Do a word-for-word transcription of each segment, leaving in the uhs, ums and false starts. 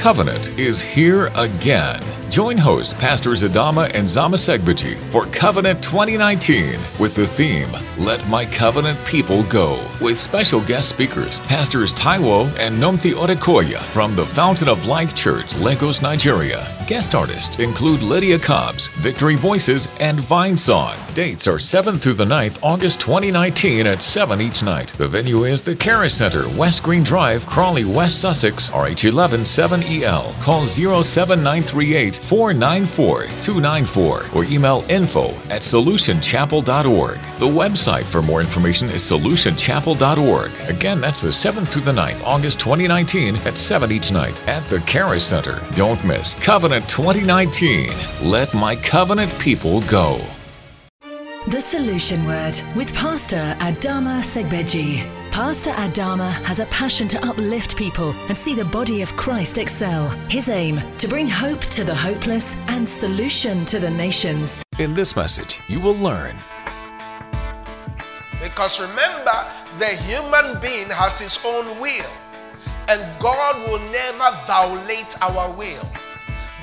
Covenant is here again. Join host Pastors Adama and Zama Segbeji for Covenant twenty nineteen with the theme, Let My Covenant People Go, with special guest speakers, Pastors Taiwo and Nomthi Orekoya from the Fountain of Life Church, Lagos, Nigeria. Guest artists include Lydia Cobbs, Victory Voices, and Vine Song. Dates are seventh through the ninth, August twenty nineteen at seven each night. The venue is the Karis Center, West Green Drive, Crawley, West Sussex, R H one one seven E L. Call zero seven nine three eight, four nine four, two nine four or email info at solution chapel dot org. The website for more information is solution chapel dot org. Again, that's the seventh through the ninth, August twenty nineteen at seven each night at the Karis Center. Don't miss Covenant twenty nineteen. Let My Covenant People Go. The Solution Word with Pastor Adama Segbeji. Pastor Adama has a passion to uplift people and see the body of Christ excel. His aim, to bring hope to the hopeless and solution to the nations. In this message, you will learn. Because remember, the human being has his own will, and God will never violate our will.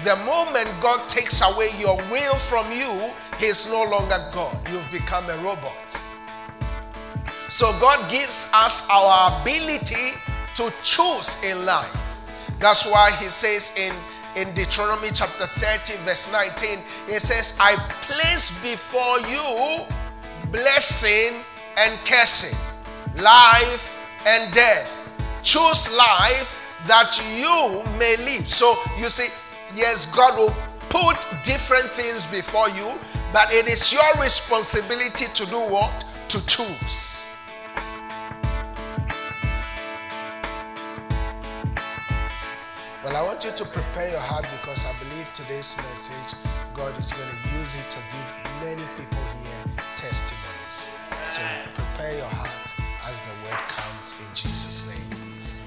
The moment God takes away your will from you, He is no longer God. You've become a robot. So God gives us our ability to choose in life. That's why He says in, in Deuteronomy chapter thirty verse nineteen, He says, I place before you blessing and cursing, life and death. Choose life that you may live. So you see, yes, God will put different things before you, but it is your responsibility to do what? To choose. Well, I want you to prepare your heart, because I believe today's message, God is going to use it to give many people here testimonies. So prepare your heart as the word comes in Jesus' name.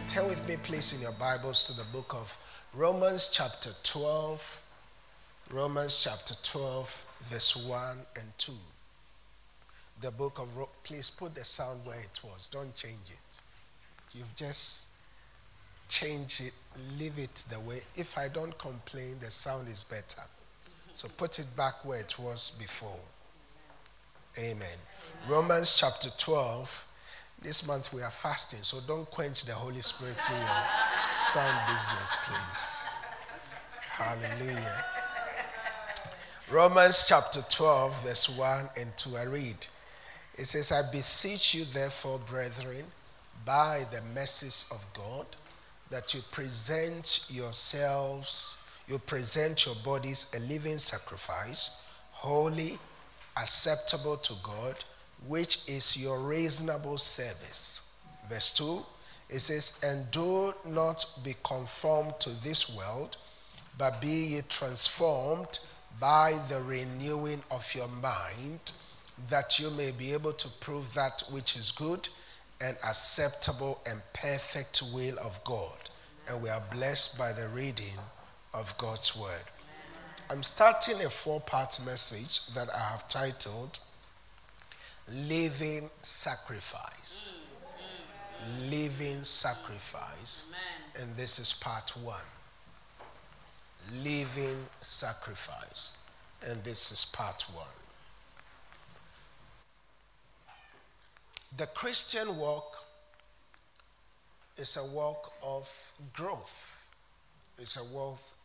Turn with me, please, in your Bibles to the book of Romans chapter twelve. Romans chapter twelve, verse one and two. The book of Ro- please put the sound where it was. Don't change it. You've just changed it. Leave it the way. If I don't complain, the sound is better. So put it back where it was before. Amen. Amen. Romans chapter twelve. This month we are fasting, so don't quench the Holy Spirit through your sound business, please. Hallelujah. Romans chapter twelve, verse one and two. I read. It says, I beseech you therefore, brethren, by the mercies of God, that you present yourselves, you present your bodies a living sacrifice, holy, acceptable to God, which is your reasonable service. Verse two, it says, and do not be conformed to this world, but be ye transformed by the renewing of your mind, that you may be able to prove that which is good and acceptable and perfect will of God. And we are blessed by the reading of God's word. I'm starting a four-part message that I have titled, Living Sacrifice. Living Sacrifice. And this is part one. Living Sacrifice. And this is part one. The Christian walk is a walk of growth. It's a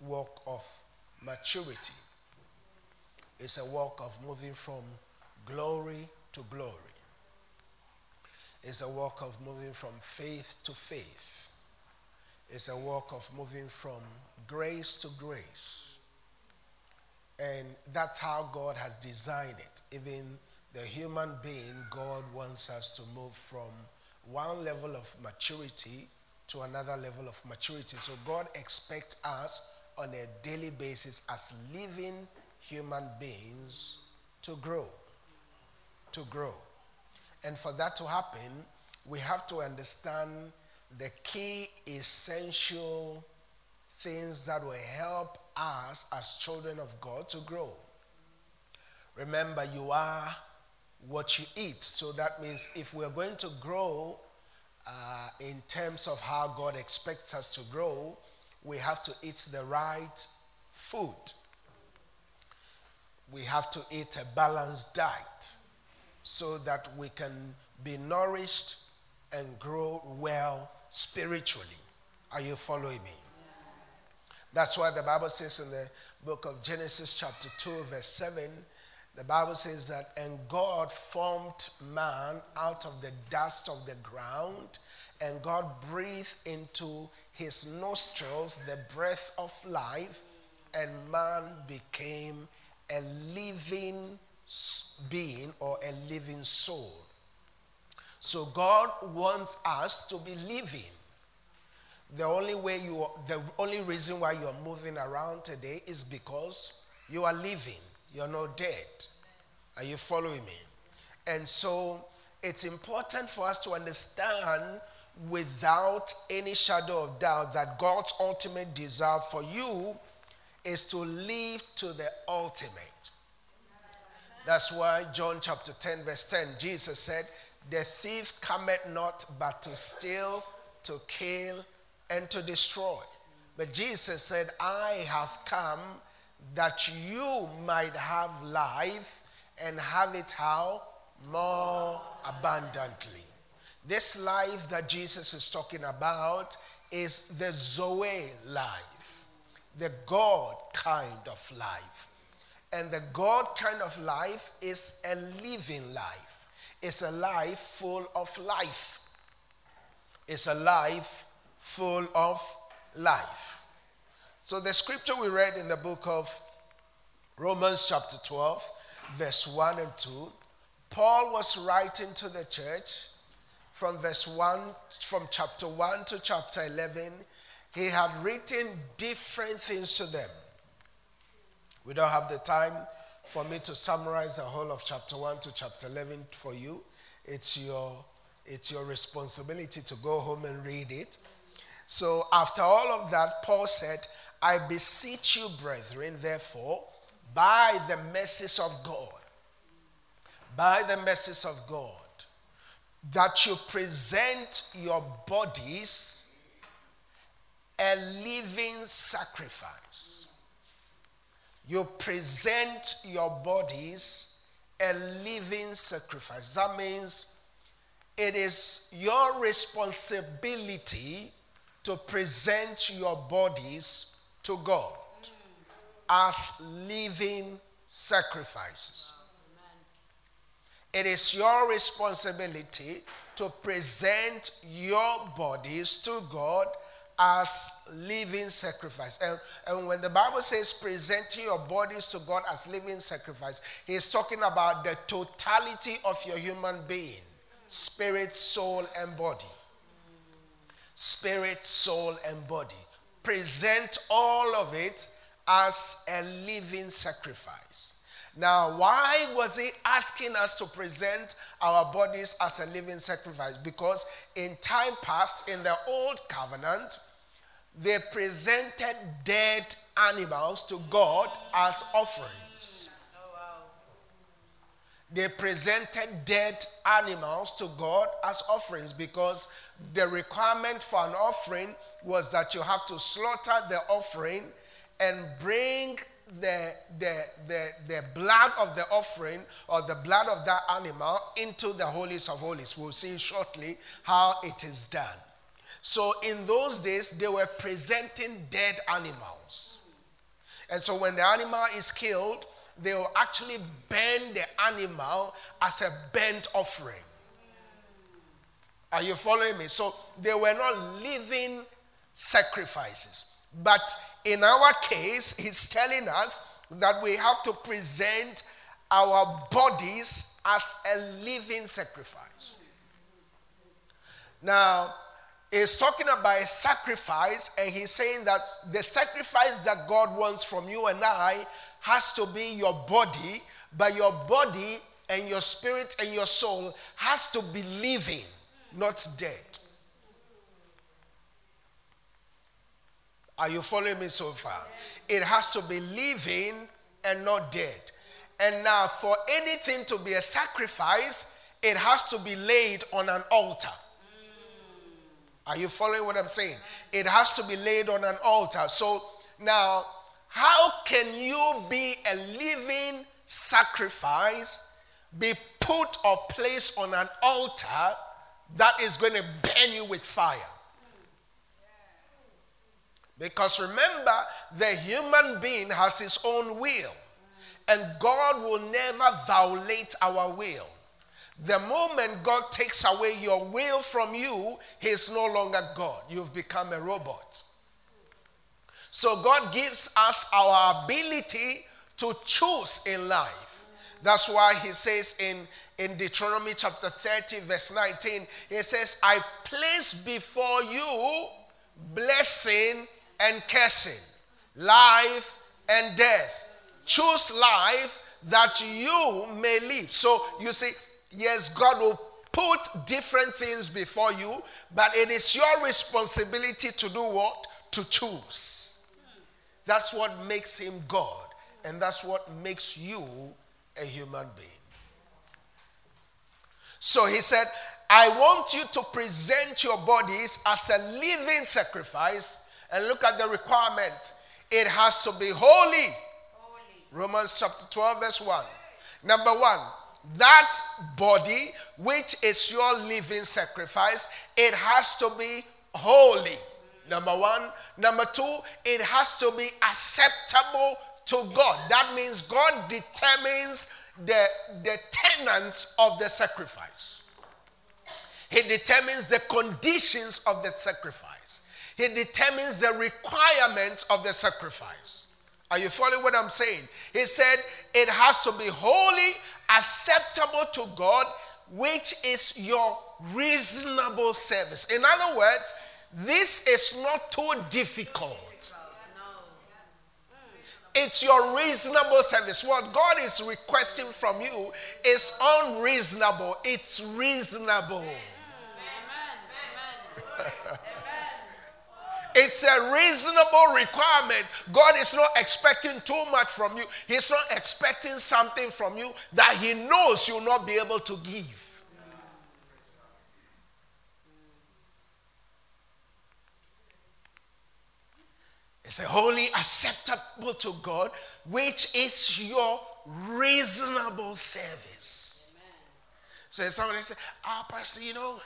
walk of maturity. It's a walk of moving from glory to glory. It's a walk of moving from faith to faith. It's a walk of moving from grace to grace. And that's how God has designed it. Even the human being, God wants us to move from one level of maturity to another level of maturity. So God expects us on a daily basis as living human beings to grow, to grow. And for that to happen, we have to understand the key essential things that will help us as children of God to grow. Remember, you are what you eat. So that means if we're going to grow uh, in terms of how God expects us to grow, we have to eat the right food. We have to eat a balanced diet so that we can be nourished and grow well spiritually. Are you following me? That's why the Bible says in the book of Genesis chapter two verse seven, the Bible says that, and God formed man out of the dust of the ground, and God breathed into his nostrils the breath of life, and man became a living being or a living soul. So God wants us to be living. The only way you are, the only reason why you are moving around today is because you are living. You're not dead. Are you following me? And so it's important for us to understand without any shadow of doubt that God's ultimate desire for you is to live to the ultimate. That's why John chapter ten verse ten, Jesus said, the thief cometh not but to steal, to kill, and to destroy. But Jesus said, I have come that you might have life and have it how? More abundantly. This life that Jesus is talking about is the Zoe life, the God kind of life. And the God kind of life is a living life. It's a life full of life. It's a life full of life. So the scripture we read in the book of Romans chapter twelve, verse one and two, Paul was writing to the church from verse one, from chapter one to chapter eleven. He had written different things to them. We don't have the time for me to summarize the whole of chapter one to chapter eleven for you. It's your, it's your responsibility to go home and read it. So after all of that, Paul said, I beseech you, brethren, therefore, by the mercies of God, by the mercies of God, that you present your bodies a living sacrifice. You present your bodies a living sacrifice. That means it is your responsibility to present your bodies to God as living sacrifices. It is your responsibility to present your bodies to God as living sacrifice. And, and when the Bible says presenting your bodies to God as living sacrifice, he's talking about the totality of your human being, spirit, soul, and body. Spirit, soul, and body. Present all of it as a living sacrifice. Now, why was he asking us to present our bodies as a living sacrifice? Because in time past, in the old covenant, they presented dead animals to God as offerings. Oh, wow. They presented dead animals to God as offerings because the requirement for an offering was that you have to slaughter the offering and bring The, the the the blood of the offering or the blood of that animal into the holies of holies. We'll see shortly how it is done. So in those days, they were presenting dead animals. And so when the animal is killed, they will actually burn the animal as a burnt offering. Are you following me? So they were not living sacrifices. But in our case, he's telling us that we have to present our bodies as a living sacrifice. Now, he's talking about a sacrifice, and he's saying that the sacrifice that God wants from you and I has to be your body, but your body and your spirit and your soul has to be living, not dead. Are you following me so far? It has to be living and not dead. And now for anything to be a sacrifice, it has to be laid on an altar. Are you following what I'm saying? It has to be laid on an altar. So now, how can you be a living sacrifice, be put or placed on an altar that is going to burn you with fire? Because remember, the human being has his own will. And God will never violate our will. The moment God takes away your will from you, he's no longer God. You've become a robot. So God gives us our ability to choose in life. That's why he says in, in Deuteronomy chapter thirty verse nineteen, he says, I place before you blessing and cursing, life and death. Choose life that you may live. So you see, yes, God will put different things before you, but it is your responsibility to do what? To choose. That's what makes him God, and that's what makes you a human being. So he said, I want you to present your bodies as a living sacrifice, and look at the requirement. It has to be holy. Holy. Romans chapter twelve verse one. Number one, that body, which is your living sacrifice, it has to be holy. Number one. Number two, it has to be acceptable to God. That means God determines the, the tenets of the sacrifice. He determines the conditions of the sacrifice. He determines the requirements of the sacrifice. Are you following what I'm saying? He said it has to be holy, acceptable to God, which is your reasonable service. In other words, this is not too difficult. It's your reasonable service. What God is requesting from you is unreasonable. It's reasonable. It's a reasonable requirement. God is not expecting too much from you. He's not expecting something from you that he knows you'll not be able to give. It's a holy, acceptable to God, which is your reasonable service. Amen. So if somebody says, ah, Pastor, you know,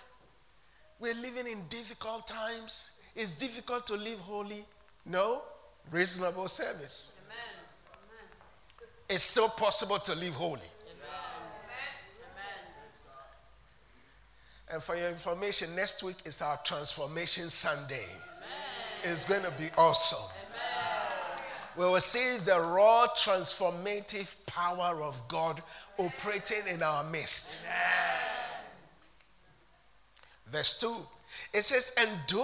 we're living in difficult times. It's difficult to live holy. No, reasonable service. Amen. Amen. It's still possible to live holy. Amen. Amen. And for your information, next week is our Transformation Sunday. It's going to be awesome. Amen. We will see the raw transformative power of God operating in our midst. Amen. Verse two. It says, and do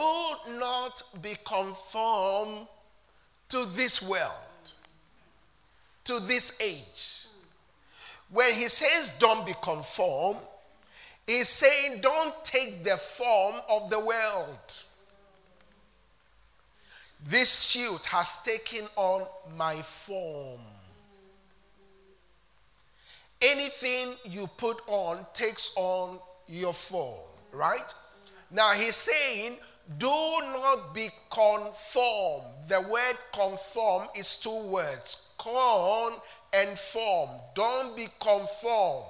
not be conformed to this world, to this age. When he says don't be conformed, he's saying don't take the form of the world. This suit has taken on my form. Anything you put on takes on your form, right? Now he's saying, do not be conformed. The word conform is two words, con and form. Don't be conformed.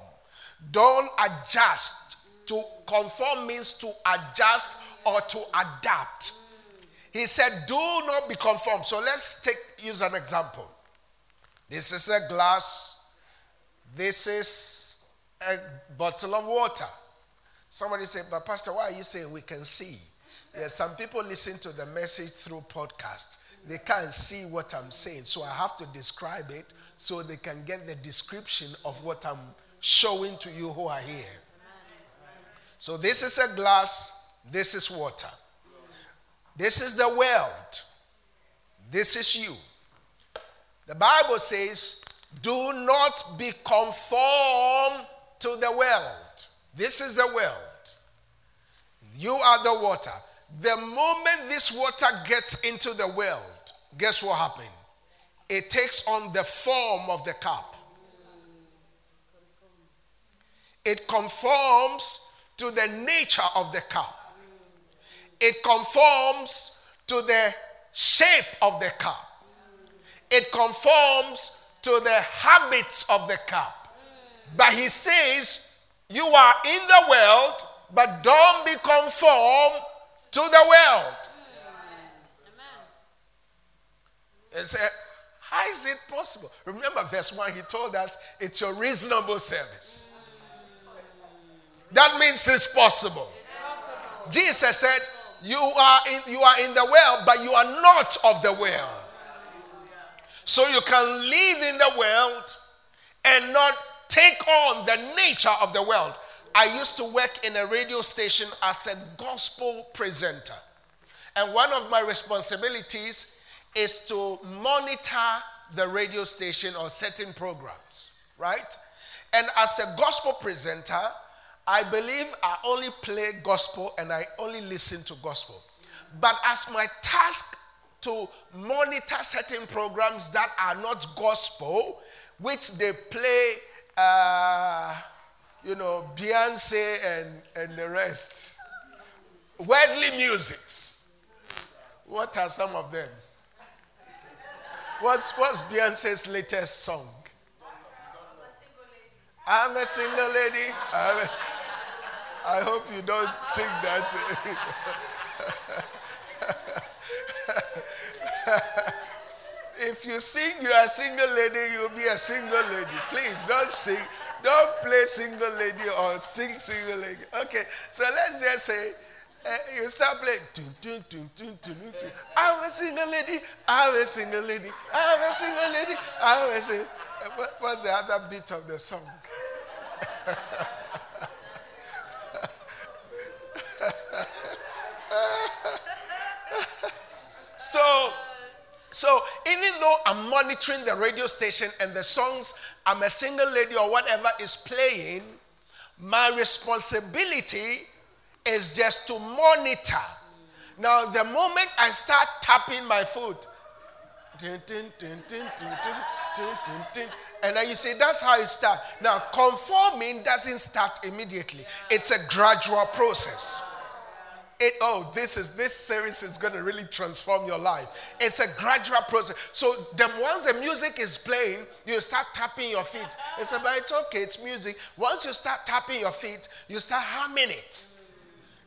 Don't adjust. To conform means to adjust or to adapt. He said, do not be conformed. So let's take use an example. This is a glass. This is a bottle of water. Somebody said, but Pastor, why are you saying we can see? Yeah, some people listen to the message through podcasts. They can't see what I'm saying. So I have to describe it so they can get the description of what I'm showing to you who are here. So this is a glass. This is water. This is the world. This is you. The Bible says, do not be conformed to the world. This is the world. You are the water. The moment this water gets into the world, guess what happened? It takes on the form of the cup. It conforms to the nature of the cup. It conforms to the shape of the cup. It conforms to the habits of the cup. But he says, you are in the world, but don't be conformed to the world. He said, how is it possible? Remember verse one, he told us, it's your reasonable service. That means it's possible. It's possible. Jesus said, you are, in, you are in the world, but you are not of the world. So you can live in the world and not take on the nature of the world. I used to work in a radio station as a gospel presenter. And one of my responsibilities is to monitor the radio station on certain programs, right? And as a gospel presenter, I believe I only play gospel and I only listen to gospel. But as my task to monitor certain programs that are not gospel, which they play, uh, you know, Beyonce and, and the rest. Worldly musics. What are some of them? What's, what's Beyonce's latest song? I'm a single lady. I'm a, I hope you don't sing that. If you sing, you are a single lady, you'll be a single lady. Please, don't sing. Don't play single lady or sing single lady. Okay, so let's just say, Uh, you start playing. I'm a single lady. I'm a single lady. I'm a single lady. I'm a single. What, what's the other beat of the song? so, so even though I'm monitoring the radio station and the songs I'm a single lady or whatever is playing, my responsibility is just to monitor. Now, the moment I start tapping my foot, and then you see, that's how it starts. Now, conforming doesn't start immediately. It's a gradual process. It, oh, this is this series is going to really transform your life. It's a gradual process. So, the, once the music is playing, you start tapping your feet. It's about, it's okay, it's music. Once you start tapping your feet, you start humming it.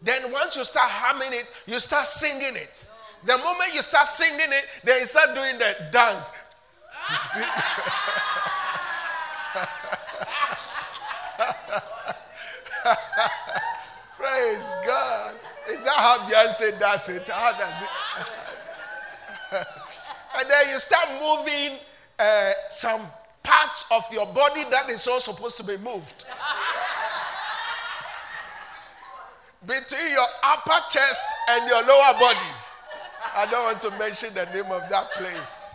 Then once you start humming it, you start singing it. The moment you start singing it, then you start doing the dance. Praise God. Is that how Beyonce does it? How does it? And then you start moving uh, some parts of your body that is not supposed to be moved. Between your upper chest and your lower body. I don't want to mention the name of that place.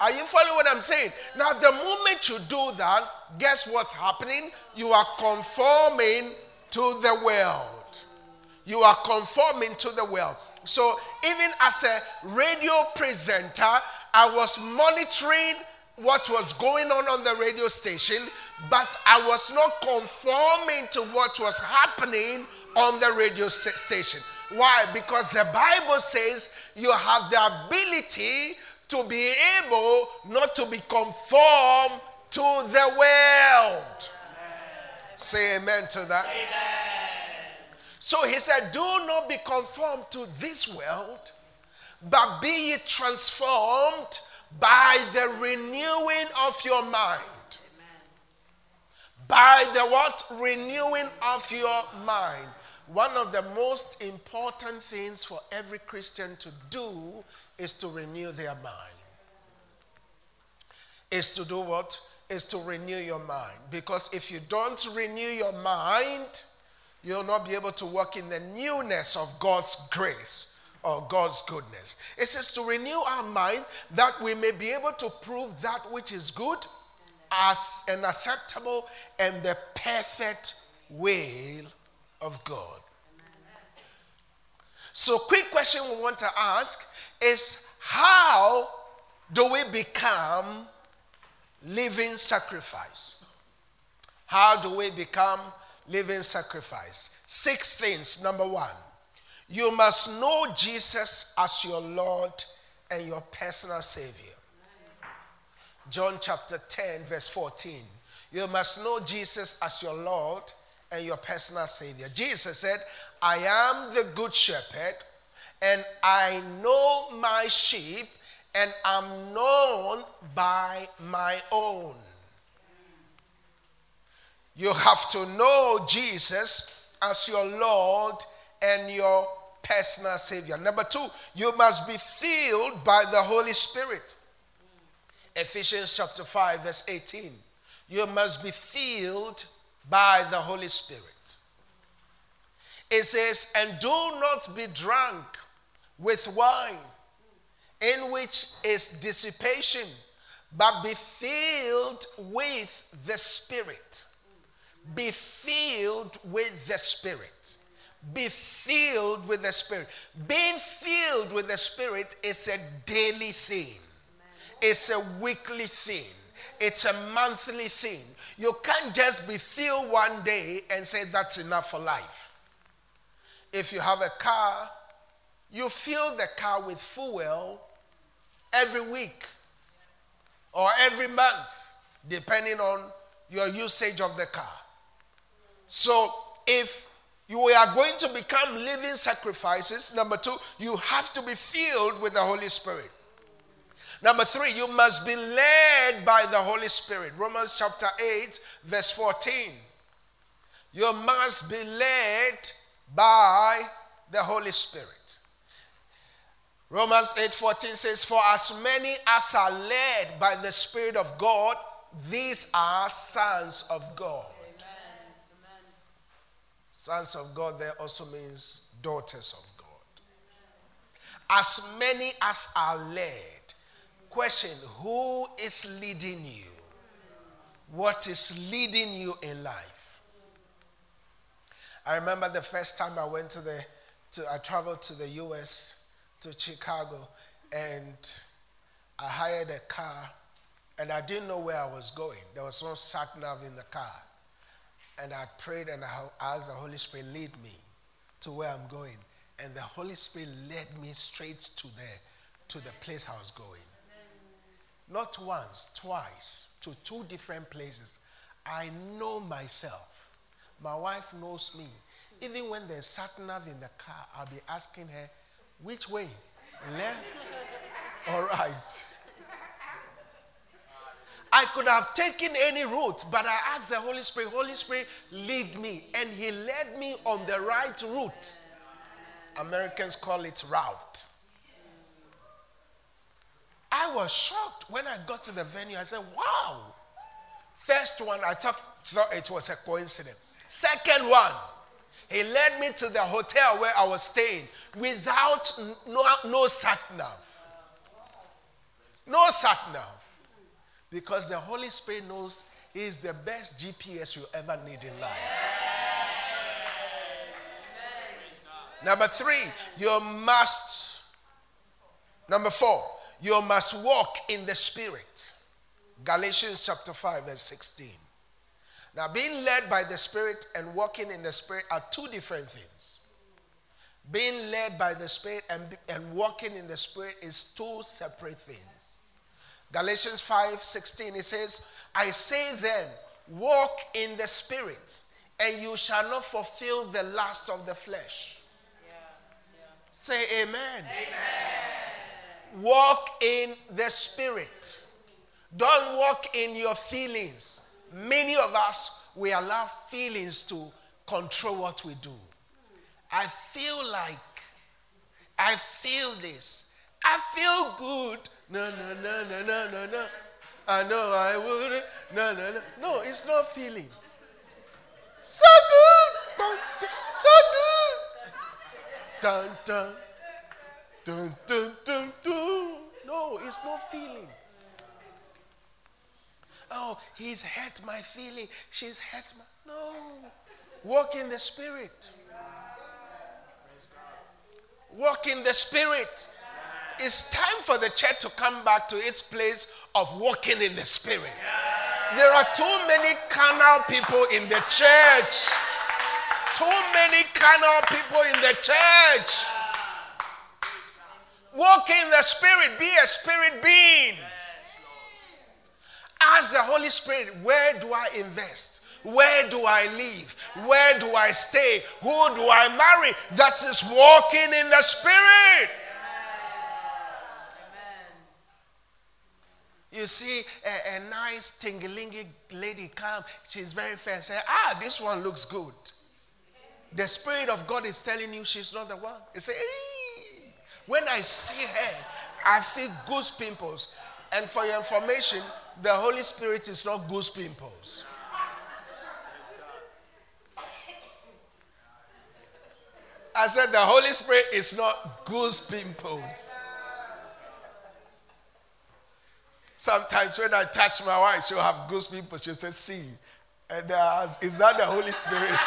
Are you following what I'm saying? Now, the moment you do that, guess what's happening? You are conforming to the world. You are conforming to the world. So, even as a radio presenter, I was monitoring what was going on on the radio station, but I was not conforming to what was happening on the radio station. Why? Because the Bible says you have the ability to be able not to be conformed to the world. Amen. Say amen to that. Amen. So he said, do not be conformed to this world, but be ye transformed by the renewing of your mind. Amen. By the what? Renewing of your mind. One of the most important things for every Christian to do is to renew their mind. Is to do what? Is to renew your mind. Because if you don't renew your mind, you'll not be able to walk in the newness of God's grace. Or God's goodness. It says to renew our mind that we may be able to prove that which is good, as and acceptable, and the perfect will of God. So, quick question we want to ask is, how do we become living sacrifice? How do we become living sacrifice? Six things. Number one. You must know Jesus as your Lord and your personal Savior. John chapter ten, verse fourteen. You must know Jesus as your Lord and your personal Savior. Jesus said, I am the good shepherd, and I know my sheep, and I'm known by my own. You have to know Jesus as your Lord and your personal Savior. Number two, you must be filled by the Holy Spirit. Ephesians chapter five, verse eighteen. You must be filled by the Holy Spirit. It says, and do not be drunk with wine, in which is dissipation, but be filled with the Spirit. Be filled with the Spirit. Be filled with the Spirit. Being filled with the Spirit is a daily thing. It's a weekly thing. It's a monthly thing. You can't just be filled one day and say that's enough for life. If you have a car, you fill the car with fuel every week or every month, depending on your usage of the car. So if you are going to become living sacrifices, number two, you have to be filled with the Holy Spirit. Number three, you must be led by the Holy Spirit. Romans chapter eight, verse fourteen. You must be led by the Holy Spirit. Romans eight fourteen says, for as many as are led by the Spirit of God, these are sons of God. Amen. Amen. Sons of God there also means daughters of God. Amen. As many as are led. Question, who is leading you? What is leading you in life? I remember the first time I went to the, to, I traveled to the U S, to Chicago, and I hired a car, and I didn't know where I was going. There was no sat nav in the car. And I prayed and I asked the Holy Spirit, lead me to where I'm going. And the Holy Spirit led me straight to the, to the place I was going. Not once, twice, to two different places. I know myself. My wife knows me. Even when there's sat nav in the car, I'll be asking her, which way? Left or right? I could have taken any route, but I asked the Holy Spirit, Holy Spirit, lead me. And he led me on the right route. Americans call it route. I was shocked when I got to the venue. I said, wow. First one, I thought, thought it was a coincidence. Second one, he led me to the hotel where I was staying without no, no sat-nav. No sat-nav. Because the Holy Spirit knows he is the best G P S you ever need in life. Amen. Number three, you must, number four, you must walk in the Spirit. Galatians chapter five, verse sixteen. Now, being led by the Spirit and walking in the Spirit are two different things. Being led by the Spirit and, and walking in the Spirit is two separate things. Galatians five, sixteen, it says, I say then, walk in the Spirit, and you shall not fulfill the lust of the flesh. Yeah, yeah. Say amen. Amen. Walk in the Spirit. Don't walk in your feelings. Many of us, we allow feelings to control what we do. I feel like, I feel this. I feel good. No, no, no, no, no, no, no. I know I would. No, no, no. No, it's not feeling. So good. So good. Dun, dun. Dun, dun, dun, dun. No, it's no feeling. Oh, he's hurt my feeling. She's hurt my... No. Walk in the Spirit. Walk in the Spirit. It's time for the church to come back to its place of walking in the Spirit. There are too many carnal people in the church. too many carnal people in the church. Walk in the Spirit. Be a spirit being. Ask the Holy Spirit, where do I invest? Where do I live? Where do I stay? Who do I marry? That is walking in the Spirit. You see a, a nice tingy-lingy lady come. She's very fair. Say, ah, this one looks good. The Spirit of God is telling you she's not the one. You say, eee. When I see her, I feel goose pimples. And for your information, the Holy Spirit is not goose pimples. I said the Holy Spirit is not goose pimples. Sometimes when I touch my wife, she'll have goose pimples. She'll say, see. And uh, is that the Holy Spirit?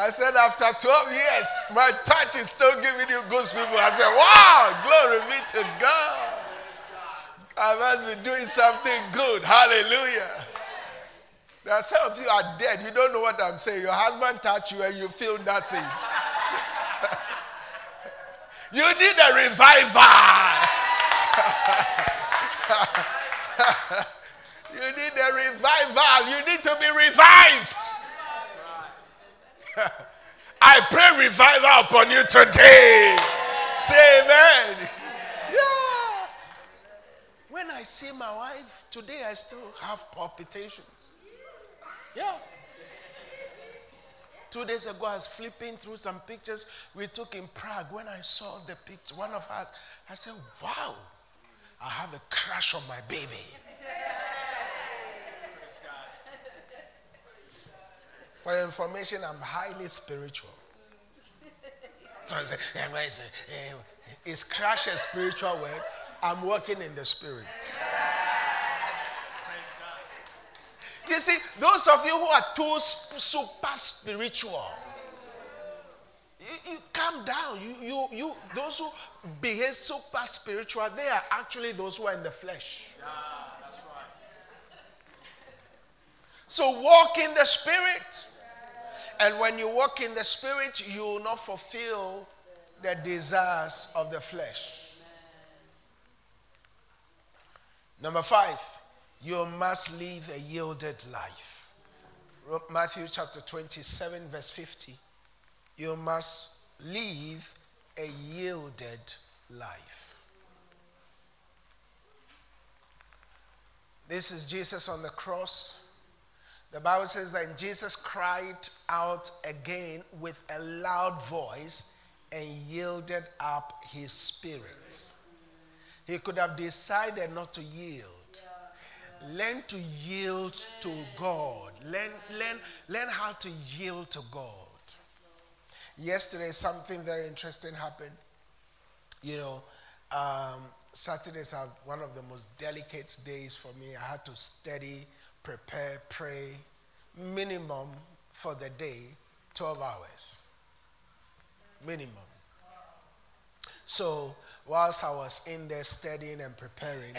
I said, after twelve years, my touch is still giving you goose pimples. I said, wow, glory be to God. I must be doing something good. Hallelujah. There are some of you are dead. You don't know what I'm saying. Your husband touched you and you feel nothing. You need a revival. You need a revival. You need to be revived. I pray revival upon you today. Say amen. Yeah. When I see my wife today, I still have palpitations. Yeah. Two days ago, I was flipping through some pictures we took in Prague. When I saw the picture, one of us, I said, wow, I have a crush on my baby. For your information, I'm highly spiritual. So I said, is crush a spiritual word? I'm working in the Spirit. You see, those of you who are too super spiritual, you, you calm down. You, you, you. Those who behave super spiritual, they are actually those who are in the flesh. Yeah, that's right. So walk in the Spirit. And when you walk in the Spirit, you will not fulfill the desires of the flesh. Number five. You must live a yielded life. Matthew chapter twenty-seven, verse fifty. You must live a yielded life. This is Jesus on the cross. The Bible says that Jesus cried out again with a loud voice and yielded up his spirit. He could have decided not to yield. Learn to yield to God. Learn, learn, learn how to yield to God. Yesterday, something very interesting happened. You know, um, Saturdays are one of the most delicate days for me. I had to study, prepare, pray, minimum for the day, twelve hours. Minimum. So, whilst I was in there studying and preparing,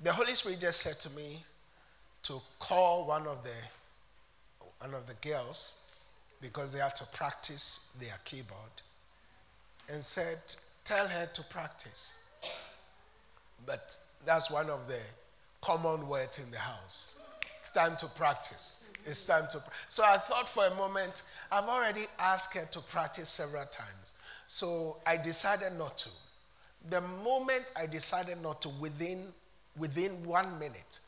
the Holy Spirit just said to me to call one of the one of the girls because they had to practice their keyboard, and said, tell her to practice. But that's one of the common words in the house. It's time to practice. It's time to pra- So I thought for a moment, I've already asked her to practice several times. So I decided not to. The moment I decided not to, within Within one minute,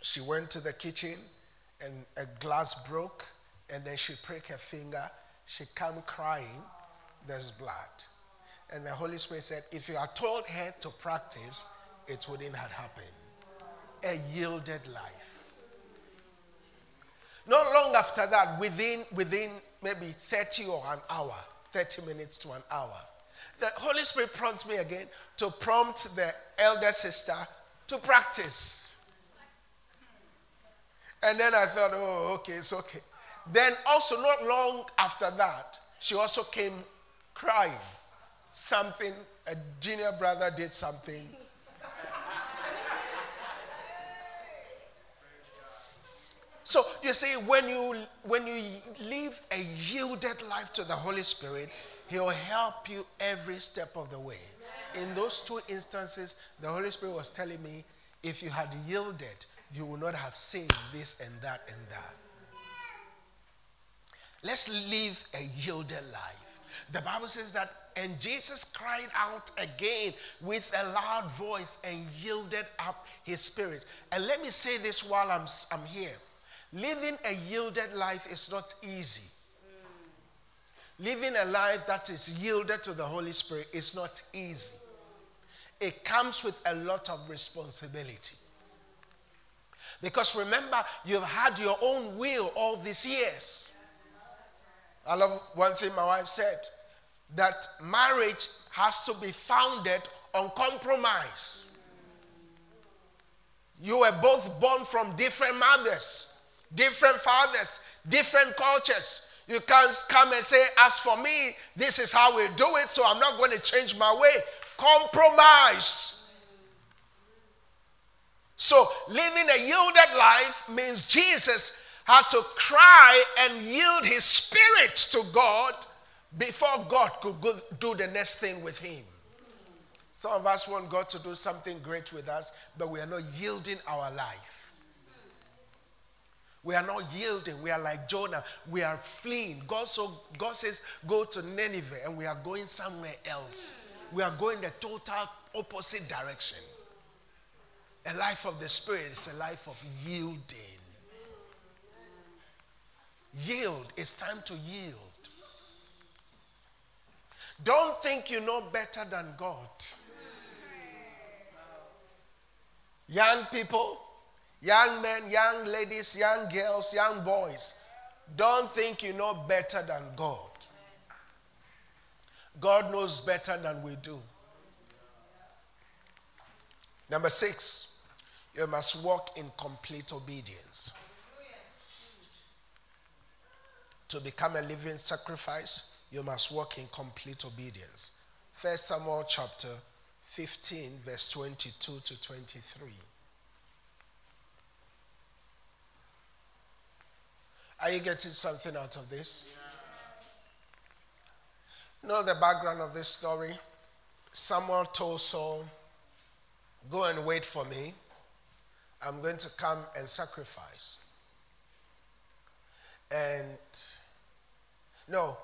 she went to the kitchen and a glass broke, and then she pricked her finger. She came crying, there's blood. And the Holy Spirit said, if you had told her to practice, it wouldn't have happened. A yielded life. Not long after that, within within maybe thirty or an hour, thirty minutes to an hour, the Holy Spirit prompts me again to prompt the elder sister to practice. And then I thought, oh, okay, it's okay. Then also not long after that, she also came crying. Something, a junior brother did something. So you see, when you when you live a yielded life to the Holy Spirit, He'll help you every step of the way. In those two instances, the Holy Spirit was telling me, if you had yielded, you would not have seen this and that and that. Let's live a yielded life. The Bible says that, and Jesus cried out again with a loud voice and yielded up his spirit. And let me say this while I'm, I'm here. Living a yielded life is not easy. Living a life that is yielded to the Holy Spirit is not easy. It comes with a lot of responsibility. Because remember, you've had your own will all these years. I love one thing my wife said, that marriage has to be founded on compromise. You were both born from different mothers, different fathers, different cultures. You can't come and say, as for me, this is how we do it, so I'm not going to change my way. Compromise. So living a yielded life means Jesus had to cry and yield his spirit to God before God could go do the next thing with him. Some of us want God to do something great with us, but we are not yielding our life. We are not yielding. We are like Jonah. We are fleeing. God, so God says, go to Nineveh, and we are going somewhere else. We are going the total opposite direction. A life of the Spirit is a life of yielding. Yield. It's time to yield. Don't think you know better than God. Young people, young men, young ladies, young girls, young boys, don't think you know better than God. God knows better than we do. Number six, you must walk in complete obedience. To become a living sacrifice, you must walk in complete obedience. First Samuel chapter fifteen, verse twenty-two to twenty-three. Are you getting something out of this? You know the background of this story? Samuel told Saul, go and wait for me. I'm going to come and sacrifice. And no,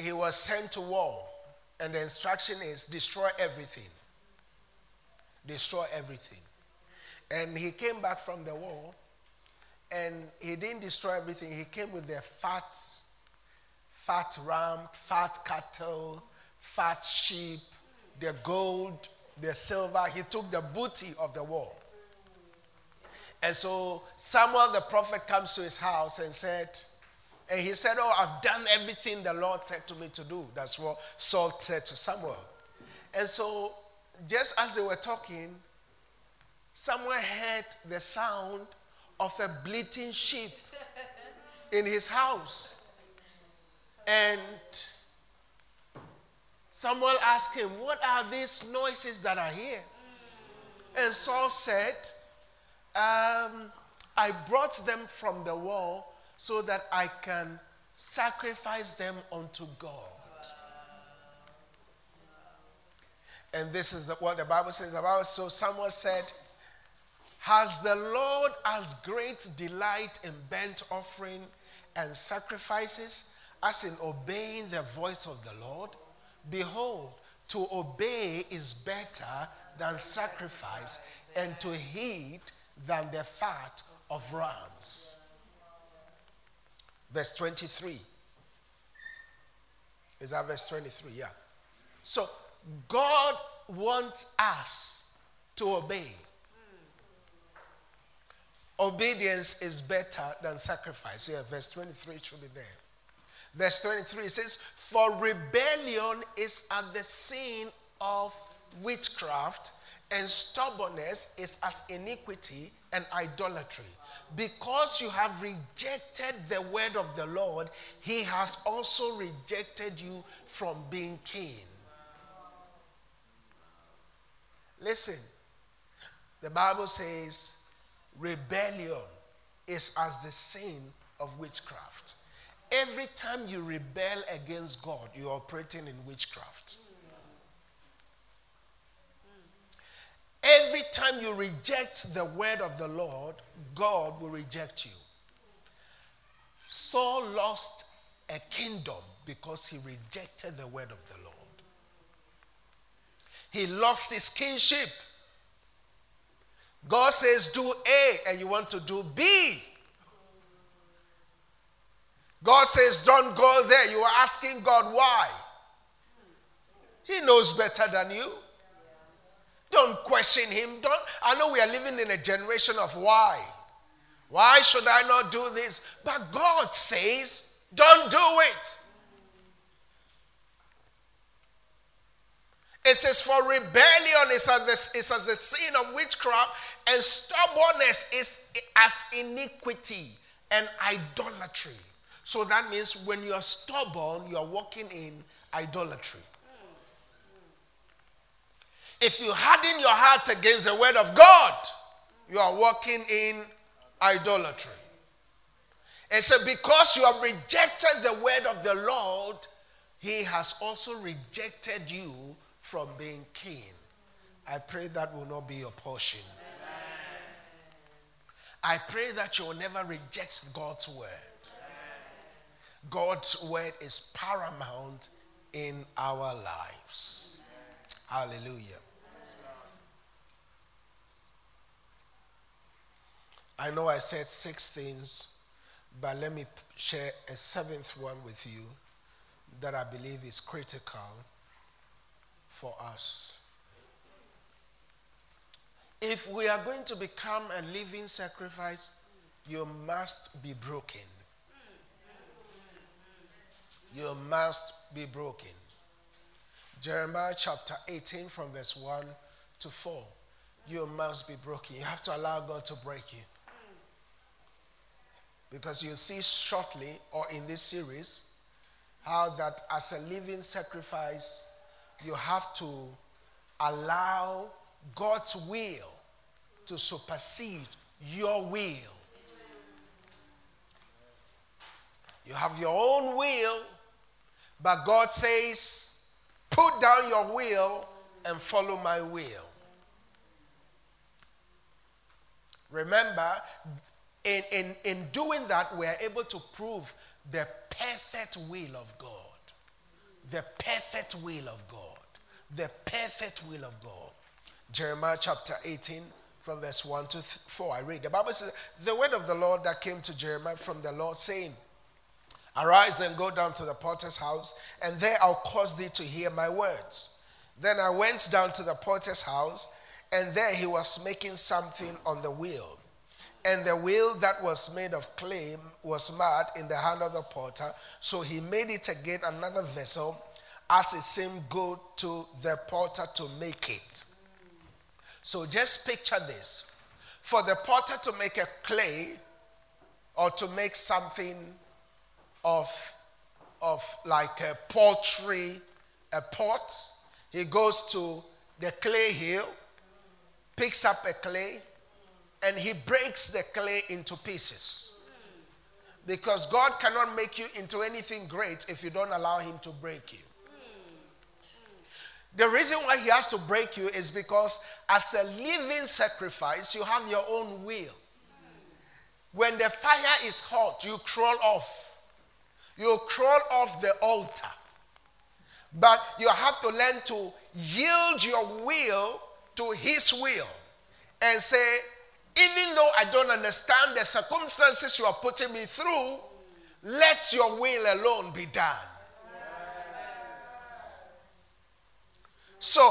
he was sent to war. And the instruction is destroy everything. Destroy everything. And he came back from the war. And he didn't destroy everything. He came with the fat, fat ram, fat cattle, fat sheep, the gold, the silver. He took the booty of the war. And so Samuel the prophet comes to his house and said, and he said, oh, I've done everything the Lord said to me to do. That's what Saul said to Samuel. And so just as they were talking, Samuel heard the sound of a bleating sheep in his house. And Samuel asked him, what are these noises that I hear? And Saul said, um, I brought them from the war so that I can sacrifice them unto God. And this is what the Bible says about it. So Samuel said, has the Lord as great delight in burnt offering and sacrifices as in obeying the voice of the Lord? Behold, to obey is better than sacrifice, and to heed than the fat of rams. Verse twenty-three. Is that verse twenty-three? Yeah. So God wants us to obey. Obedience is better than sacrifice. Yeah, verse twenty-three should be there. Verse twenty-three says, for rebellion is at the sin of witchcraft, and stubbornness is as iniquity and idolatry. Because you have rejected the word of the Lord, he has also rejected you from being king. Listen, the Bible says, rebellion is as the sin of witchcraft. Every time you rebel against God, you're operating in witchcraft. Every time you reject the word of the Lord, God will reject you. Saul lost a kingdom because he rejected the word of the Lord. He lost his kingship. God says do A and you want to do B. God says don't go there. You are asking God why. He knows better than you. Don't question him. Don't. I know we are living in a generation of why. Why should I not do this? But God says, don't do it. It says, for rebellion is as the, is as the sin of witchcraft, and stubbornness is as iniquity and idolatry. So that means when you are stubborn, you are walking in idolatry. If you harden your heart against the word of God, you are walking in idolatry. And so because you have rejected the word of the Lord, he has also rejected you from being king. I pray that will not be your portion. I pray that you will never reject God's word. God's word is paramount in our lives. Hallelujah. I know I said six things, but let me share a seventh one with you that I believe is critical for us. If we are going to become a living sacrifice, you must be broken. You must be broken. Jeremiah chapter eighteen from verse one to four. You must be broken. You have to allow God to break you. Because you'll see shortly, or in this series, how that as a living sacrifice, you have to allow God's will to supersede your will. You have your own will, but God says, put down your will and follow my will. Remember, In, in, in doing that, we are able to prove the perfect will of God. The perfect will of God. The perfect will of God. Jeremiah chapter eighteen from verse one to four. I read. The Bible says, the word of the Lord that came to Jeremiah from the Lord saying, arise and go down to the potter's house, and there I'll cause thee to hear my words. Then I went down to the potter's house, and there he was making something on the wheel. And the wheel that was made of clay was marred in the hand of the potter. So he made it again another vessel, as it seemed good to the potter to make it. So just picture this. For the potter to make a clay, or to make something of, of like a pottery, a pot, he goes to the clay hill, picks up a clay, and he breaks the clay into pieces. Because God cannot make you into anything great if you don't allow him to break you. The reason why he has to break you is because as a living sacrifice, you have your own will. When the fire is hot, you crawl off. You crawl off the altar. But you have to learn to yield your will to his will and say, even though I don't understand the circumstances you are putting me through, let your will alone be done. So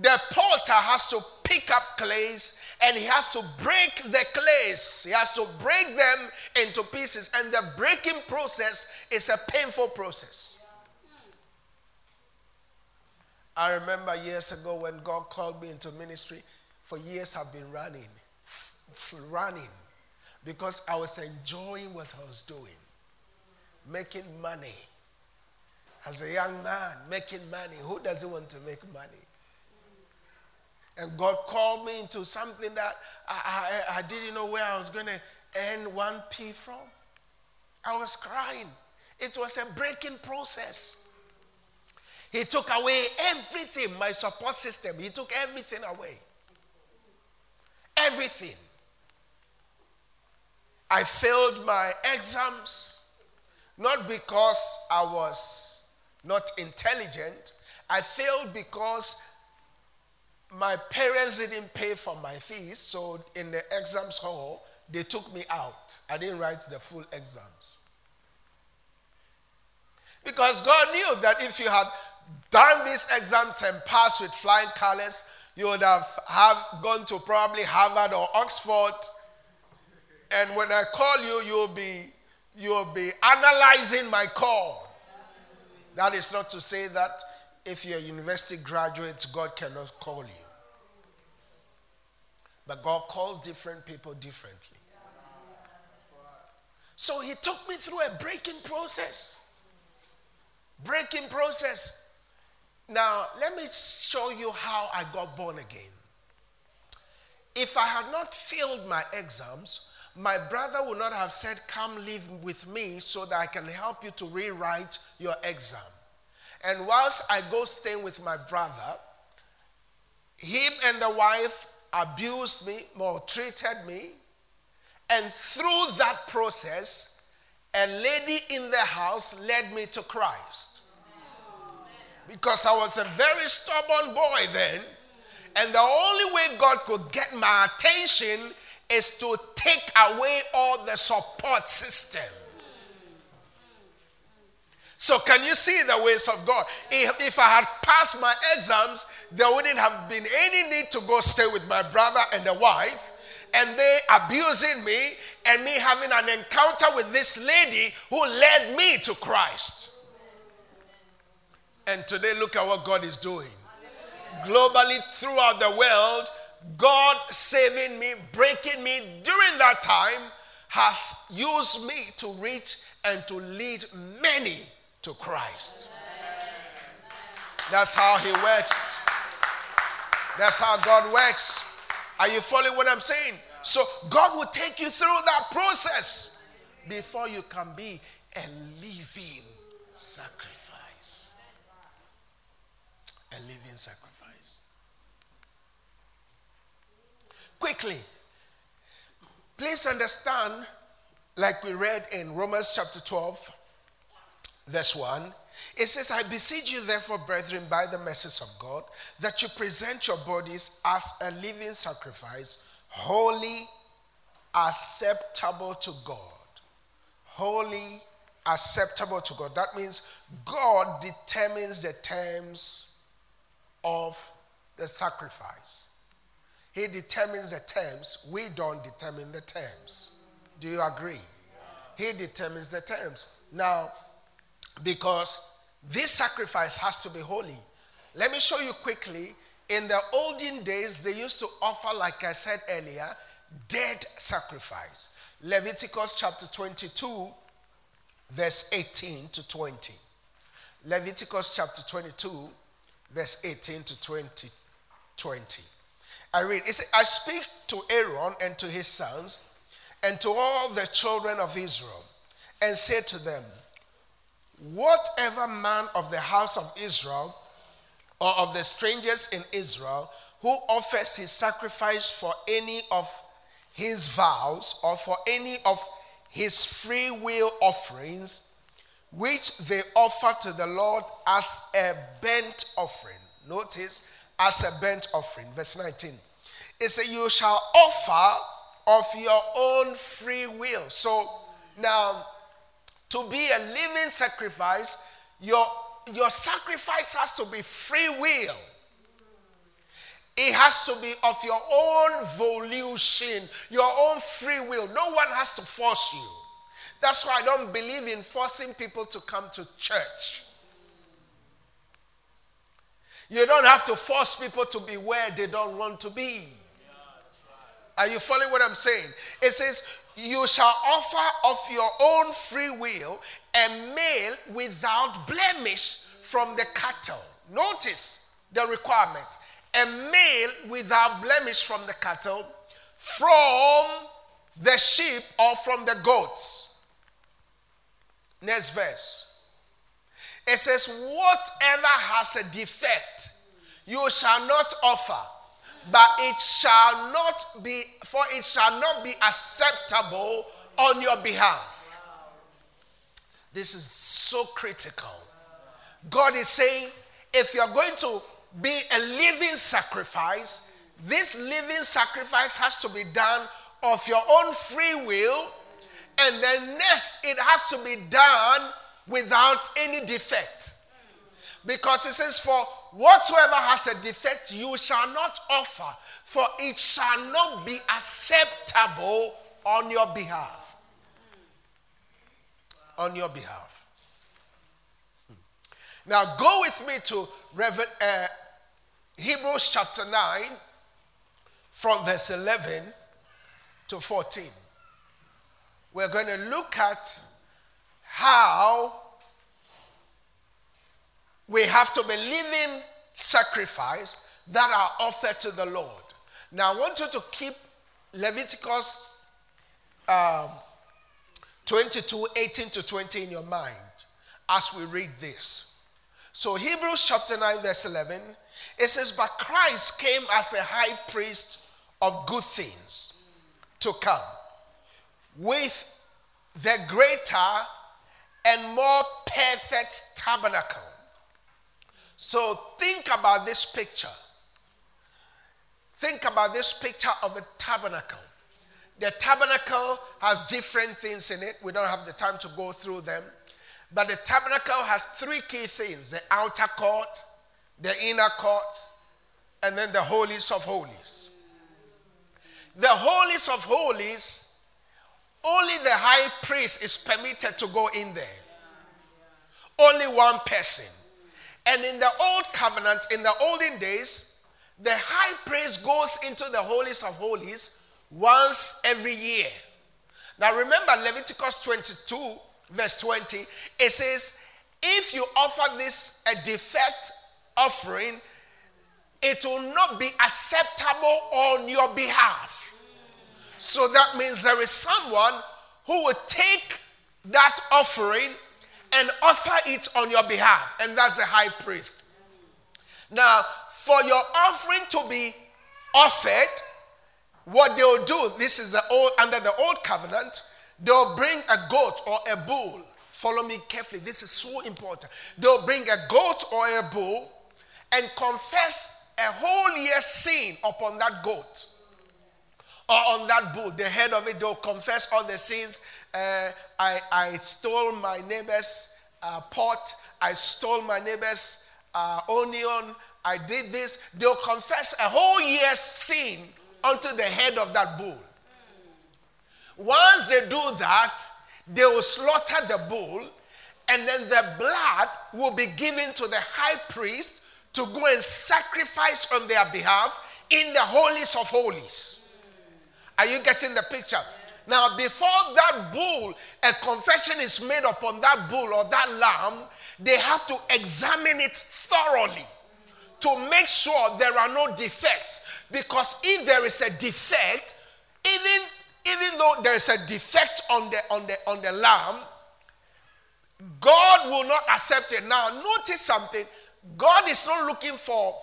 the potter has to pick up clays, and he has to break the clays. He has to break them into pieces. And the breaking process is a painful process. I remember years ago when God called me into ministry, for years I've been running. running because I was enjoying what I was doing, making money. As a young man, making money. Who doesn't want to make money? And God called me into something that I, I, I didn't know where I was going to earn one P from. I was crying. It was a breaking process. He took away everything, my support system. He took everything away. Everything. I failed my exams, not because I was not intelligent. I failed because my parents didn't pay for my fees, so in the exams hall, they took me out. I didn't write the full exams. Because God knew that if you had done these exams and passed with flying colors, you would have, have gone to probably Harvard or Oxford. And when I call you, you'll be, you'll be analyzing my call. That is not to say that if you're a university graduate, God cannot call you. But God calls different people differently. So he took me through a breaking process. Breaking process. Now, let me show you how I got born again. If I had not failed my exams, my brother would not have said, come live with me so that I can help you to rewrite your exam. And whilst I go staying with my brother, him and the wife abused me, maltreated me. And through that process, a lady in the house led me to Christ. Because I was a very stubborn boy then. And the only way God could get my attention is to take away all the support system. So can you see the ways of God? If, if I had passed my exams, there wouldn't have been any need to go stay with my brother and the wife, and they abusing me, and me having an encounter with this lady who led me to Christ. And today, look at what God is doing. Globally, throughout the world, God saving me, breaking me during that time has used me to reach and to lead many to Christ. That's how he works. That's how God works. Are you following what I'm saying? So God will take you through that process before you can be a living sacrifice. A living sacrifice. Quickly, please understand, like we read in Romans chapter twelve, verse one, it says, I beseech you therefore, brethren, by the mercies of God, that you present your bodies as a living sacrifice, holy, acceptable to God. Holy, acceptable to God. That means God determines the terms of the sacrifice. He determines the terms. We don't determine the terms. Do you agree? He determines the terms. Now, because this sacrifice has to be holy. Let me show you quickly. In the olden days, they used to offer, like I said earlier, dead sacrifice. Leviticus chapter twenty-two, verse eighteen to twenty. Leviticus chapter twenty-two, verse eighteen to twenty. I read, it says, I speak to Aaron and to his sons and to all the children of Israel and say to them, whatever man of the house of Israel or of the strangers in Israel who offers his sacrifice for any of his vows or for any of his free will offerings, which they offer to the Lord as a burnt offering. Notice, as a burnt offering. Verse nineteen. It says, you shall offer of your own free will. So now, to be a living sacrifice, your, your sacrifice has to be free will. It has to be of your own volition, your own free will. No one has to force you. That's why I don't believe in forcing people to come to church. You don't have to force people to be where they don't want to be. Are you following what I'm saying? It says, you shall offer of your own free will a male without blemish from the cattle. Notice the requirement. A male without blemish from the cattle, from the sheep or from the goats. Next verse. It says, whatever has a defect, you shall not offer, but it shall not be, for it shall not be acceptable on your behalf. This is so critical. God is saying, if you're going to be a living sacrifice, this living sacrifice has to be done of your own free will, and then next, it has to be done without any defect. Because it says, for whatsoever has a defect, you shall not offer, for it shall not be acceptable on your behalf. On your behalf. Now go with me to Rev- uh, Hebrews chapter nine, from verse eleven to fourteen. We're going to look at how we have to be living sacrifice that are offered to the Lord. Now I want you to keep Leviticus um, twenty-two, eighteen to twenty in your mind as we read this. So Hebrews chapter nine verse eleven, it says, but Christ came as a high priest of good things to come, with the greater and more perfect tabernacle. So think about this picture. Think about this picture of a tabernacle. The tabernacle has different things in it. We don't have the time to go through them. But the tabernacle has three key things: the outer court, the inner court, and then the holies of holies. The holies of holies, only the high priest is permitted to go in there. Only one person. And in the old covenant, in the olden days, the high priest goes into the holies of holies once every year. Now remember Leviticus twenty-two, verse twenty, it says, if you offer this a defect offering, it will not be acceptable on your behalf. So that means there is someone who will take that offering and offer it on your behalf. And that's the high priest. Now, for your offering to be offered, what they'll do, this is the old, under the old covenant, they'll bring a goat or a bull. Follow me carefully. This is so important. They'll bring a goat or a bull and confess a whole year's sin upon that goat or on that bull. The head of it, they'll confess all the sins. Uh, I, I stole my neighbor's uh, pot. I stole my neighbor's uh, onion. I did this. They'll confess a whole year's sin unto the head of that bull. Once they do that, they will slaughter the bull, and then the blood will be given to the high priest to go and sacrifice on their behalf in the holies of holies. Are you getting the picture? Now, before that bull, a confession is made upon that bull or that lamb, they have to examine it thoroughly to make sure there are no defects. Because if there is a defect, even, even though there is a defect on the, on the, on the lamb, God will not accept it. Now, notice something. God is not looking for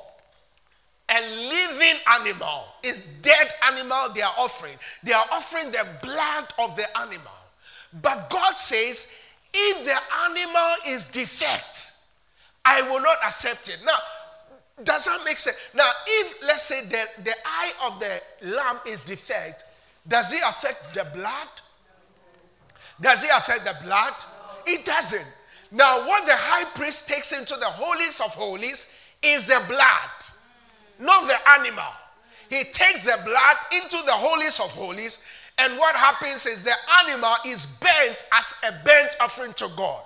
a living animal. It's dead animal they are offering. They are offering the blood of the animal. But God says, if the animal is defect, I will not accept it. Now, does that make sense? Now, if, let's say, the, the eye of the lamb is defect, does it affect the blood? Does it affect the blood? It doesn't. Now, what the high priest takes into the holies of holies is the blood. Not the animal. He takes the blood into the holies of holies, and what happens is the animal is burnt as a burnt offering to God.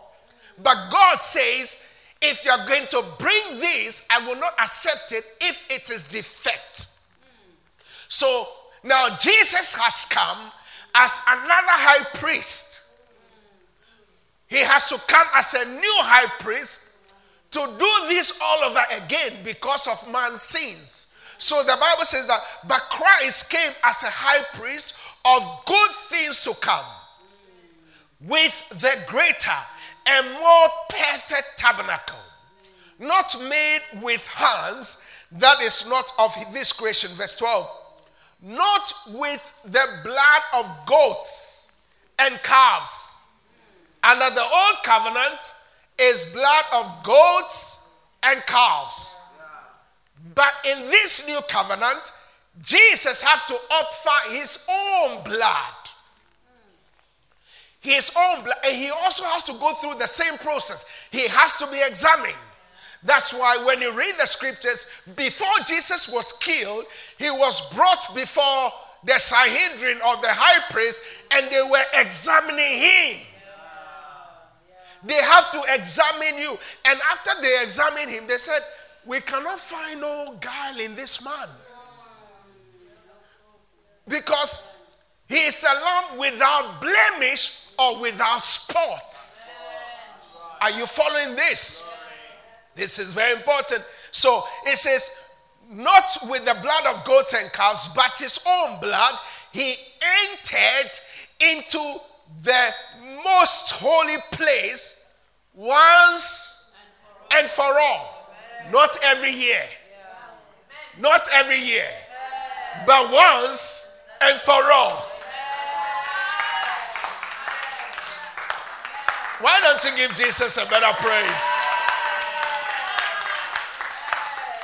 But God says, if you're going to bring this, I will not accept it if it is defect. So now Jesus has come as another high priest. He has to come as a new high priest to do this all over again because of man's sins. So the Bible says that, but Christ came as a high priest of good things to come with the greater and more perfect tabernacle, not made with hands, that is not of this creation. Verse twelve. Not with the blood of goats and calves. Under the old covenant is blood of goats and calves. But in this new covenant, Jesus has to offer his own blood. His own blood. And he also has to go through the same process. He has to be examined. That's why when you read the scriptures, before Jesus was killed, he was brought before the Sanhedrin or the high priest, and they were examining him. Yeah. Yeah. They have to examine you. And after they examined him, they said, we cannot find no guile in this man, because he is a lamb without blemish or without spot. Are you following this? This is very important. So it says, not with the blood of goats and calves, but his own blood, he entered into the most holy place once and for all. Not every year. Not every year. But once and for all. Why don't you give Jesus a better praise?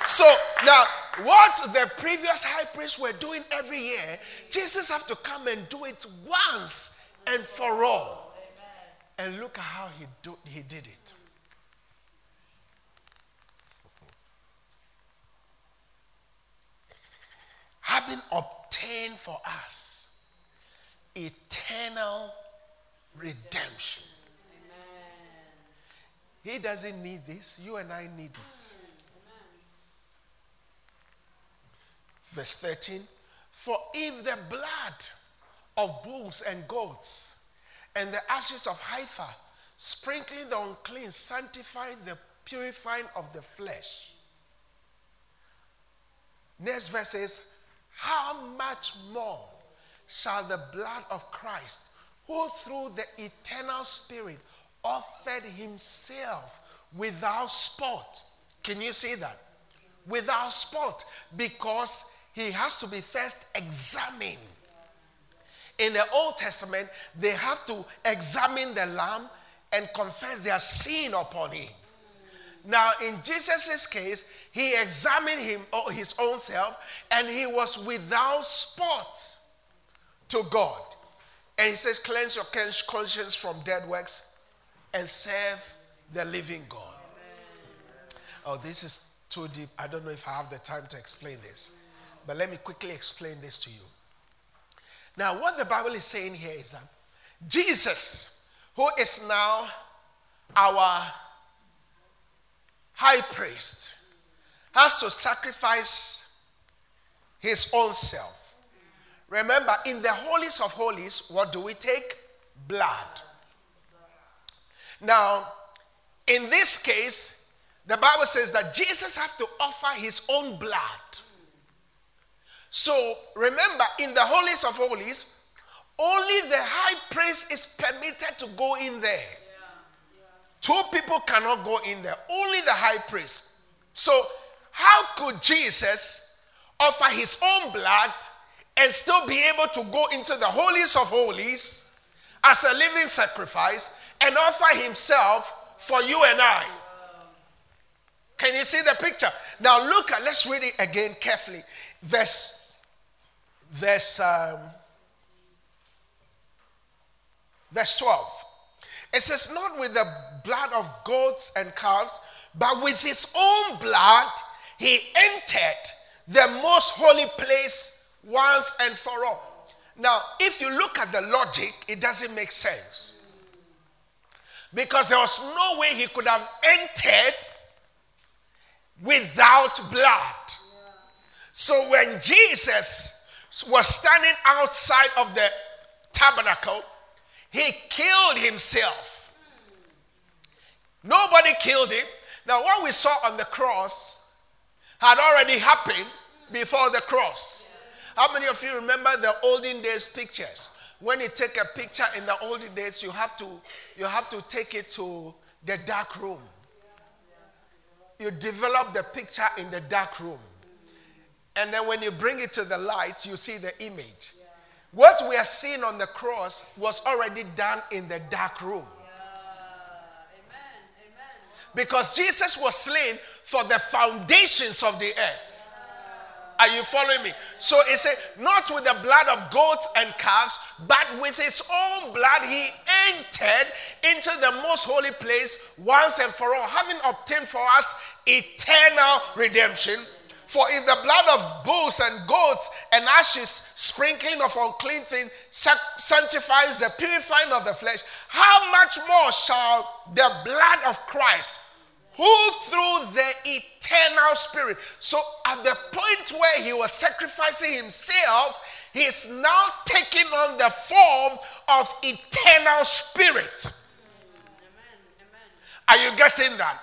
So now, what the previous high priests were doing every year, Jesus had to come and do it once and for all. Amen. And look at how he, do, he did it. Having obtained for us eternal redemption. Amen. He doesn't need this. You and I need it. Verse thirteen, for if the blood of bulls and goats and the ashes of Haifa, sprinkling the unclean, sanctify the purifying of the flesh. Next verse says, how much more shall the blood of Christ, who through the eternal Spirit offered himself without spot? Can you see that? Without spot, because he has to be first examined. In the Old Testament, they have to examine the lamb and confess their sin upon him. Now, in Jesus' case, he examined him or his own self, and he was without spot to God. And he says, cleanse your conscience from dead works and serve the living God. Oh, this is too deep. I don't know if I have the time to explain this. But let me quickly explain this to you. Now, what the Bible is saying here is that Jesus, who is now our high priest, has to sacrifice his own self. Remember, in the holies of holies, what do we take? Blood. Now, in this case, the Bible says that Jesus had to offer his own blood. So remember, in the holies of holies, only the high priest is permitted to go in there. Yeah. Yeah. Two people cannot go in there. Only the high priest. So how could Jesus offer his own blood and still be able to go into the holies of holies as a living sacrifice and offer himself for you and I? Can you see the picture? Now look at, let's read it again carefully. Verse, verse, um, verse twelve. It says, not with the blood of goats and calves, but with his own blood, he entered the most holy place once and for all. Now, if you look at the logic, it doesn't make sense. Because there was no way he could have entered without blood. Yeah. So when Jesus was standing outside of the tabernacle, he killed himself. Mm. Nobody killed him. Now, what we saw on the cross had already happened mm. before the cross. Yes. How many of you remember the olden days pictures? When you take a picture in the olden days, you have to you have to take it to the dark room. You develop the picture in the dark room. And then when you bring it to the light, you see the image. What we are seeing on the cross was already done in the dark room. Because Jesus was slain for the foundations of the earth. Are you following me? So it said, not with the blood of goats and calves, but with his own blood he entered into the most holy place once and for all, having obtained for us eternal redemption. For if the blood of bulls and goats and ashes, sprinkling of unclean things, sanctifies the purifying of the flesh, how much more shall the blood of Christ, who through the eternal Spirit. So at the point where he was sacrificing himself, he is now taking on the form of eternal Spirit. Amen. Amen. Are you getting that?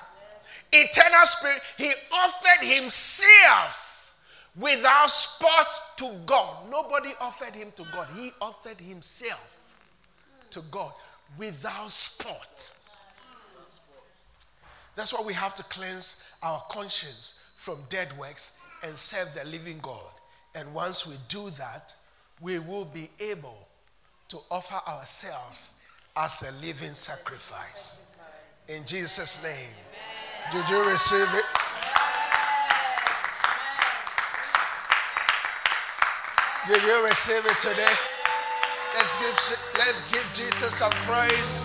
Eternal Spirit, he offered himself without spot to God. Nobody offered him to God. He offered himself to God without spot. That's why we have to cleanse our conscience from dead works and serve the living God. And once we do that, we will be able to offer ourselves as a living sacrifice. In Jesus' name. Did you receive it? Did you receive it today? Let's give, let's give Jesus some praise.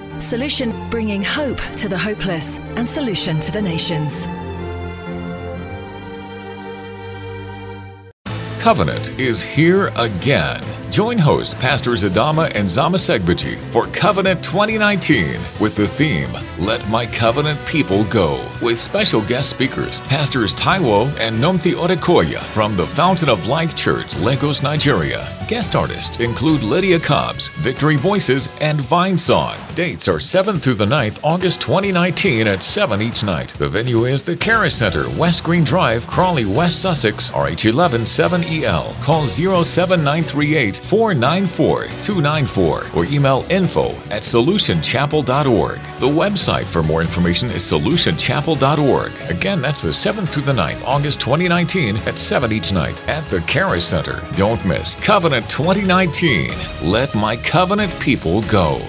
Solution, bringing hope to the hopeless and solution to the nations. Covenant is here again. Join host Pastors Adama and Zama Segbeji for Covenant twenty nineteen with the theme, Let My Covenant People Go, with special guest speakers, Pastors Taiwo and Nomthi Orekoya from the Fountain of Life Church, Lagos, Nigeria. Guest artists include Lydia Cobbs, Victory Voices, and Vine Song. Dates are seventh through the ninth, August twenty nineteen at seven each night. The venue is the Karis Center, West Green Drive, Crawley, West Sussex, R H one one seven E L. Call zero seven nine three eight, four nine four, two nine four or email info at solution chapel dot org. The website for more information is solution chapel dot org. Again, that's the seventh through the ninth, August twenty nineteen at seven each night at the Karis Center. Don't miss Covenant twenty nineteen. Let my covenant people go.